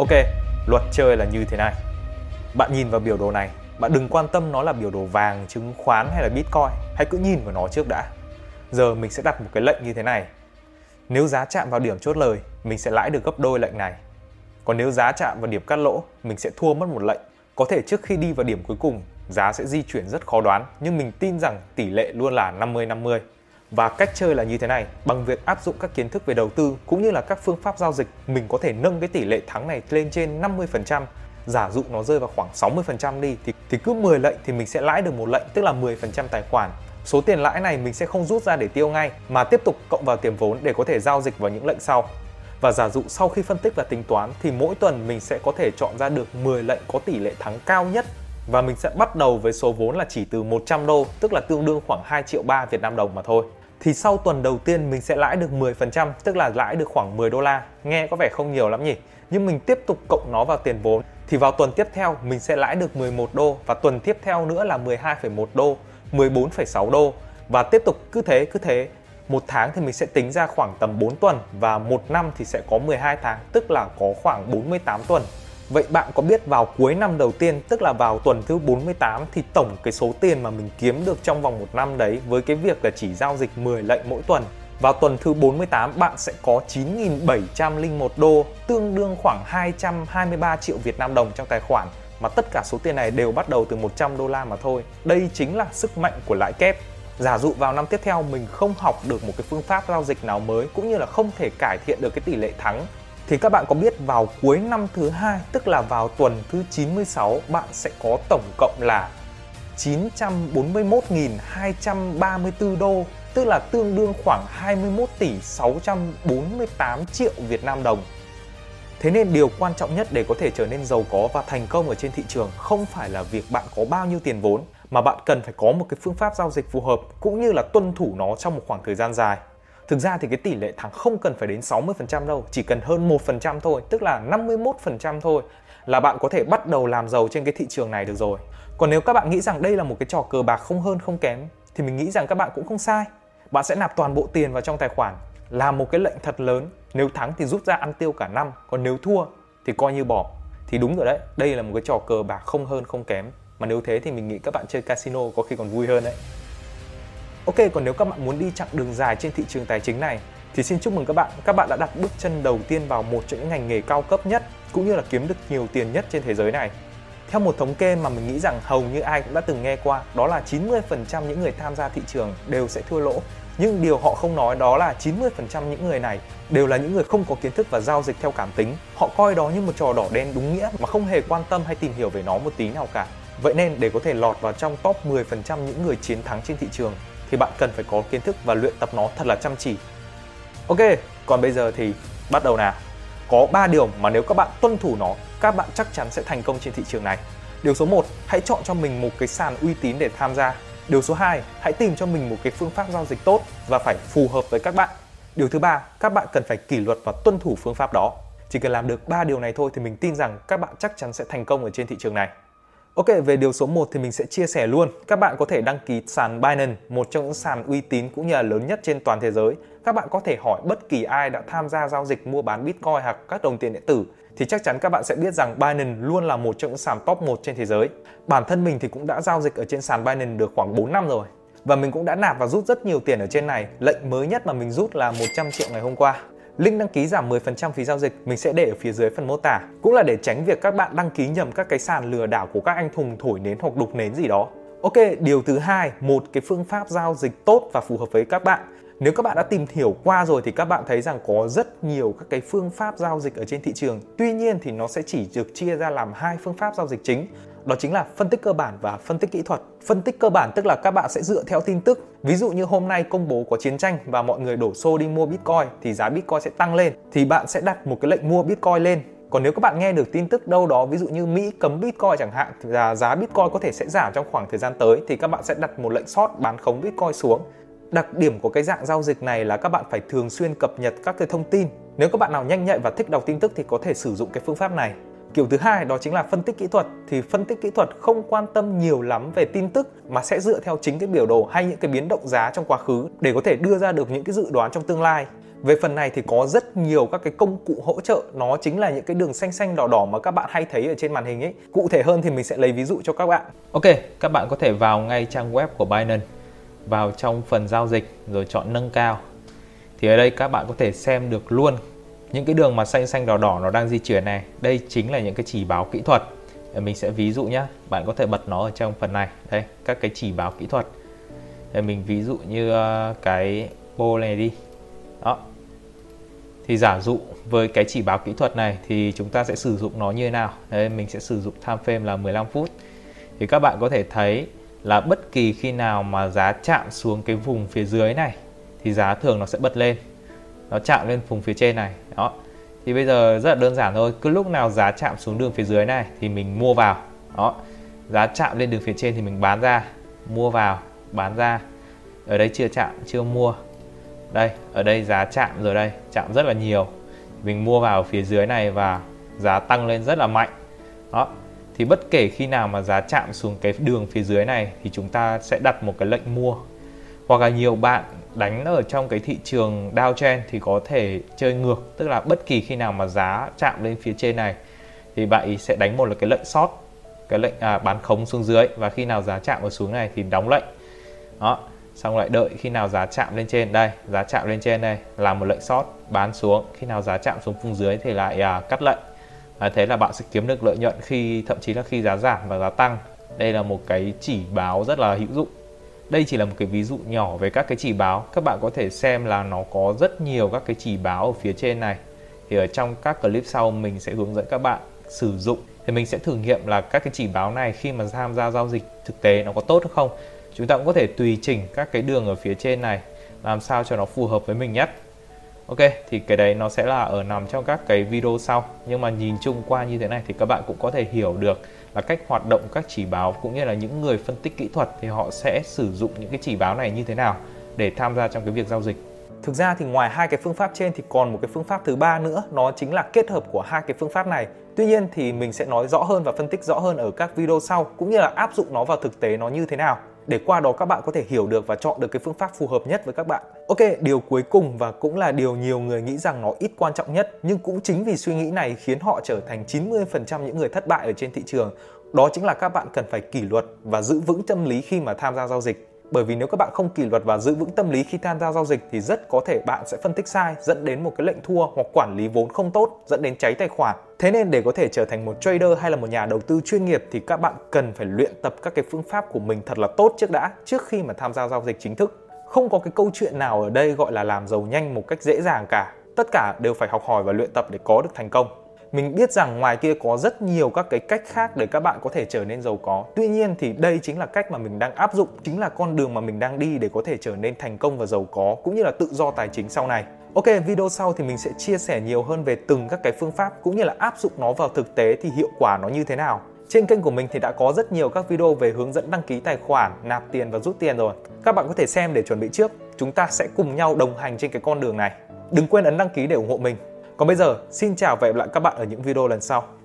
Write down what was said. Ok, luật chơi là như thế này. Bạn nhìn vào biểu đồ này, bạn đừng quan tâm nó là biểu đồ vàng, chứng khoán hay là Bitcoin. Hãy cứ nhìn vào nó trước đã. Giờ mình sẽ đặt một cái lệnh như thế này. Nếu giá chạm vào điểm chốt lời, mình sẽ lãi được gấp đôi lệnh này. Còn nếu giá chạm vào điểm cắt lỗ, mình sẽ thua mất một lệnh. Có thể trước khi đi vào điểm cuối cùng, giá sẽ di chuyển rất khó đoán, nhưng mình tin rằng tỷ lệ luôn là 50-50. Và cách chơi là như thế này, bằng việc áp dụng các kiến thức về đầu tư cũng như là các phương pháp giao dịch, mình có thể nâng cái tỷ lệ thắng này lên trên 50%. Giả dụ nó rơi vào khoảng 60% đi thì cứ 10 lệnh thì mình sẽ lãi được một lệnh, tức là 10% tài khoản. Số tiền lãi này mình sẽ không rút ra để tiêu ngay mà tiếp tục cộng vào tiền vốn để có thể giao dịch vào những lệnh sau. Và giả dụ sau khi phân tích và tính toán thì mỗi tuần mình sẽ có thể chọn ra được 10 lệnh có tỷ lệ thắng cao nhất. Và mình sẽ bắt đầu với số vốn là chỉ từ 100 đô, tức là tương đương khoảng 2,3 triệu Việt Nam đồng mà thôi. Thì sau tuần đầu tiên mình sẽ lãi được 10%, tức là lãi được khoảng 10 đô la. Nghe có vẻ không nhiều lắm nhỉ? Nhưng mình tiếp tục cộng nó vào tiền vốn. Thì vào tuần tiếp theo mình sẽ lãi được 11 đô và tuần tiếp theo nữa là 12,1 đô, 14,6 đô. Và tiếp tục cứ thế. Một tháng thì mình sẽ tính ra khoảng tầm 4 tuần và một năm thì sẽ có 12 tháng, tức là có khoảng 48 tuần. Vậy bạn có biết vào cuối năm đầu tiên, tức là vào tuần thứ 48 thì tổng cái số tiền mà mình kiếm được trong vòng một năm đấy với cái việc là chỉ giao dịch 10 lệnh mỗi tuần. Vào tuần thứ 48 bạn sẽ có 9.701 đô, tương đương khoảng 223 triệu Việt Nam đồng trong tài khoản. Mà tất cả số tiền này đều bắt đầu từ 100 đô la mà thôi. Đây chính là sức mạnh của lãi kép. Giả dụ vào năm tiếp theo mình không học được một cái phương pháp giao dịch nào mới cũng như là không thể cải thiện được cái tỷ lệ thắng, thì các bạn có biết vào cuối năm thứ 2, tức là vào tuần thứ 96, bạn sẽ có tổng cộng là 941.234 đô, tức là tương đương khoảng 21 tỷ 648 triệu Việt Nam đồng. Thế nên điều quan trọng nhất để có thể trở nên giàu có và thành công ở trên thị trường không phải là việc bạn có bao nhiêu tiền vốn, mà bạn cần phải có một cái phương pháp giao dịch phù hợp cũng như là tuân thủ nó trong một khoảng thời gian dài. Thực ra thì cái tỷ lệ thắng không cần phải đến 60% đâu, chỉ cần hơn 1% thôi, tức là 51% thôi là bạn có thể bắt đầu làm giàu trên cái thị trường này được rồi. Còn nếu các bạn nghĩ rằng đây là một cái trò cờ bạc không hơn không kém thì mình nghĩ rằng các bạn cũng không sai. Bạn sẽ nạp toàn bộ tiền vào trong tài khoản, làm một cái lệnh thật lớn, nếu thắng thì rút ra ăn tiêu cả năm, còn nếu thua thì coi như bỏ. Thì đúng rồi đấy, đây là một cái trò cờ bạc không hơn không kém, mà nếu thế thì mình nghĩ các bạn chơi casino có khi còn vui hơn đấy. Ok, còn nếu các bạn muốn đi chặng đường dài trên thị trường tài chính này thì xin chúc mừng các bạn đã đặt bước chân đầu tiên vào một trong những ngành nghề cao cấp nhất cũng như là kiếm được nhiều tiền nhất trên thế giới này. Theo một thống kê mà mình nghĩ rằng hầu như ai cũng đã từng nghe qua, đó là 90% những người tham gia thị trường đều sẽ thua lỗ. Nhưng điều họ không nói đó là 90% những người này đều là những người không có kiến thức và giao dịch theo cảm tính. Họ coi đó như một trò đỏ đen đúng nghĩa mà không hề quan tâm hay tìm hiểu về nó một tí nào cả. Vậy nên để có thể lọt vào trong top 10% những người chiến thắng trên thị trường thì bạn cần phải có kiến thức và luyện tập nó thật là chăm chỉ. Ok, còn bây giờ thì bắt đầu nào. Có 3 điều mà nếu các bạn tuân thủ nó, các bạn chắc chắn sẽ thành công trên thị trường này. Điều số 1, hãy chọn cho mình một cái sàn uy tín để tham gia. Điều số 2, hãy tìm cho mình một cái phương pháp giao dịch tốt và phải phù hợp với các bạn. Điều thứ 3, các bạn cần phải kỷ luật và tuân thủ phương pháp đó. Chỉ cần làm được 3 điều này thôi thì mình tin rằng các bạn chắc chắn sẽ thành công ở trên thị trường này. Ok, về điều số 1 thì mình sẽ chia sẻ luôn. Các bạn có thể đăng ký sàn Binance, một trong những sàn uy tín cũng như là lớn nhất trên toàn thế giới. Các bạn có thể hỏi bất kỳ ai đã tham gia giao dịch mua bán Bitcoin hoặc các đồng tiền điện tử thì chắc chắn các bạn sẽ biết rằng Binance luôn là một trong những sàn top 1 trên thế giới. Bản thân mình thì cũng đã giao dịch ở trên sàn Binance được khoảng 4 năm rồi. Và mình cũng đã nạp và rút rất nhiều tiền ở trên này. Lệnh mới nhất mà mình rút là 100 triệu ngày hôm qua. Link đăng ký giảm 10% phí giao dịch mình sẽ để ở phía dưới phần mô tả, cũng là để tránh việc các bạn đăng ký nhầm các cái sàn lừa đảo của các anh Thùng thổi nến hoặc đục nến gì đó. Ok, điều thứ 2, một cái phương pháp giao dịch tốt và phù hợp với các bạn. Nếu các bạn đã tìm hiểu qua rồi thì các bạn thấy rằng có rất nhiều các cái phương pháp giao dịch ở trên thị trường. Tuy nhiên thì nó sẽ chỉ được chia ra làm hai phương pháp giao dịch chính. Đó chính là phân tích cơ bản và phân tích kỹ thuật. Phân tích cơ bản tức là các bạn sẽ dựa theo tin tức. Ví dụ như hôm nay công bố có chiến tranh và mọi người đổ xô đi mua Bitcoin thì giá Bitcoin sẽ tăng lên, thì bạn sẽ đặt một cái lệnh mua Bitcoin lên. Còn nếu các bạn nghe được tin tức đâu đó, ví dụ như Mỹ cấm Bitcoin chẳng hạn, thì giá Bitcoin có thể sẽ giảm trong khoảng thời gian tới, thì các bạn sẽ đặt một lệnh short bán khống Bitcoin xuống. Đặc điểm của cái dạng giao dịch này là các bạn phải thường xuyên cập nhật các cái thông tin. Nếu các bạn nào nhanh nhạy và thích đọc tin tức thì có thể sử dụng cái phương pháp này. Kiểu thứ hai đó chính là phân tích kỹ thuật. Thì phân tích kỹ thuật không quan tâm nhiều lắm về tin tức mà sẽ dựa theo chính cái biểu đồ hay những cái biến động giá trong quá khứ để có thể đưa ra được những cái dự đoán trong tương lai. Về phần này thì có rất nhiều các cái công cụ hỗ trợ, nó chính là những cái đường xanh xanh đỏ đỏ mà các bạn hay thấy ở trên màn hình ấy. Cụ thể hơn thì mình sẽ lấy ví dụ cho các bạn. Ok, các bạn có thể vào ngay trang web của Binance, vào trong phần giao dịch rồi chọn nâng cao. Thì ở đây các bạn có thể xem được luôn những cái đường mà xanh xanh đỏ đỏ nó đang di chuyển này. Đây chính là những cái chỉ báo kỹ thuật. Mình sẽ ví dụ nhé, bạn có thể bật nó ở trong phần này. Đây, các cái chỉ báo kỹ thuật. Mình ví dụ như cái bô này đi. Đó. Thì giả dụ với cái chỉ báo kỹ thuật này thì chúng ta sẽ sử dụng nó như thế nào? Đấy, mình sẽ sử dụng time frame là 15 phút. Thì các bạn có thể thấy là bất kỳ khi nào mà giá chạm xuống cái vùng phía dưới này thì giá thường nó sẽ bật lên. Nó chạm lên vùng phía trên này. Đó. Thì bây giờ rất là đơn giản thôi, cứ lúc nào giá chạm xuống đường phía dưới này thì mình mua vào. Đó. Giá chạm lên đường phía trên thì mình bán ra, mua vào, bán ra. Ở đây chưa chạm, chưa mua. Đây, ở đây giá chạm rồi đây, chạm rất là nhiều. Mình mua vào phía dưới này và giá tăng lên rất là mạnh. Đó. Thì bất kể khi nào mà giá chạm xuống cái đường phía dưới này thì chúng ta sẽ đặt một cái lệnh mua. Hoặc là nhiều bạn đánh ở trong cái thị trường downtrend thì có thể chơi ngược, tức là bất kỳ khi nào mà giá chạm lên phía trên này thì bạn ý sẽ đánh một là cái lệnh short, cái lệnh bán khống xuống dưới, và khi nào giá chạm ở xuống này thì đóng lệnh. Đó. Xong lại đợi khi nào giá chạm lên trên, đây giá chạm lên trên đây là một lệnh short bán xuống, khi nào giá chạm xuống vùng dưới thì lại cắt lệnh. Thế là bạn sẽ kiếm được lợi nhuận khi thậm chí là khi giá giảm và giá tăng. Đây là một cái chỉ báo rất là hữu dụng. Đây chỉ là một cái ví dụ nhỏ về các cái chỉ báo. Các bạn có thể xem là nó có rất nhiều các cái chỉ báo ở phía trên này. Thì ở trong các clip sau mình sẽ hướng dẫn các bạn sử dụng. Thì mình sẽ thử nghiệm là các cái chỉ báo này khi mà tham gia giao dịch thực tế nó có tốt hay không. Chúng ta cũng có thể tùy chỉnh các cái đường ở phía trên này làm sao cho nó phù hợp với mình nhất. Ok, thì cái đấy nó sẽ là nằm trong các cái video sau. Nhưng mà nhìn chung qua như thế này thì các bạn cũng có thể hiểu được là cách hoạt động các chỉ báo, cũng như là những người phân tích kỹ thuật thì họ sẽ sử dụng những cái chỉ báo này như thế nào để tham gia trong cái việc giao dịch. Thực ra thì ngoài hai cái phương pháp trên thì còn một cái phương pháp thứ ba nữa, nó chính là kết hợp của hai cái phương pháp này. Tuy nhiên thì mình sẽ nói rõ hơn và phân tích rõ hơn ở các video sau, cũng như là áp dụng nó vào thực tế nó như thế nào, để qua đó các bạn có thể hiểu được và chọn được cái phương pháp phù hợp nhất với các bạn. Ok, điều cuối cùng và cũng là điều nhiều người nghĩ rằng nó ít quan trọng nhất, nhưng cũng chính vì suy nghĩ này khiến họ trở thành 90% những người thất bại ở trên thị trường. Đó chính là các bạn cần phải kỷ luật và giữ vững tâm lý khi mà tham gia giao dịch. Bởi vì nếu các bạn không kỷ luật và giữ vững tâm lý khi tham gia giao dịch thì rất có thể bạn sẽ phân tích sai, dẫn đến một cái lệnh thua hoặc quản lý vốn không tốt, dẫn đến cháy tài khoản. Thế nên để có thể trở thành một trader hay là một nhà đầu tư chuyên nghiệp thì các bạn cần phải luyện tập các cái phương pháp của mình thật là tốt trước khi mà tham gia giao dịch chính thức. Không có cái câu chuyện nào ở đây gọi là làm giàu nhanh một cách dễ dàng cả. Tất cả đều phải học hỏi và luyện tập để có được thành công. Mình biết rằng ngoài kia có rất nhiều các cái cách khác để các bạn có thể trở nên giàu có. Tuy nhiên thì đây chính là cách mà mình đang áp dụng, chính là con đường mà mình đang đi để có thể trở nên thành công và giàu có, cũng như là tự do tài chính sau này. Ok, video sau thì mình sẽ chia sẻ nhiều hơn về từng các cái phương pháp, cũng như là áp dụng nó vào thực tế thì hiệu quả nó như thế nào. Trên kênh của mình thì đã có rất nhiều các video về hướng dẫn đăng ký tài khoản, nạp tiền và rút tiền rồi. Các bạn có thể xem để chuẩn bị trước. Chúng ta sẽ cùng nhau đồng hành trên cái con đường này. Đừng quên ấn đăng ký để ủng hộ mình. Còn bây giờ, xin chào và hẹn gặp lại các bạn ở những video lần sau.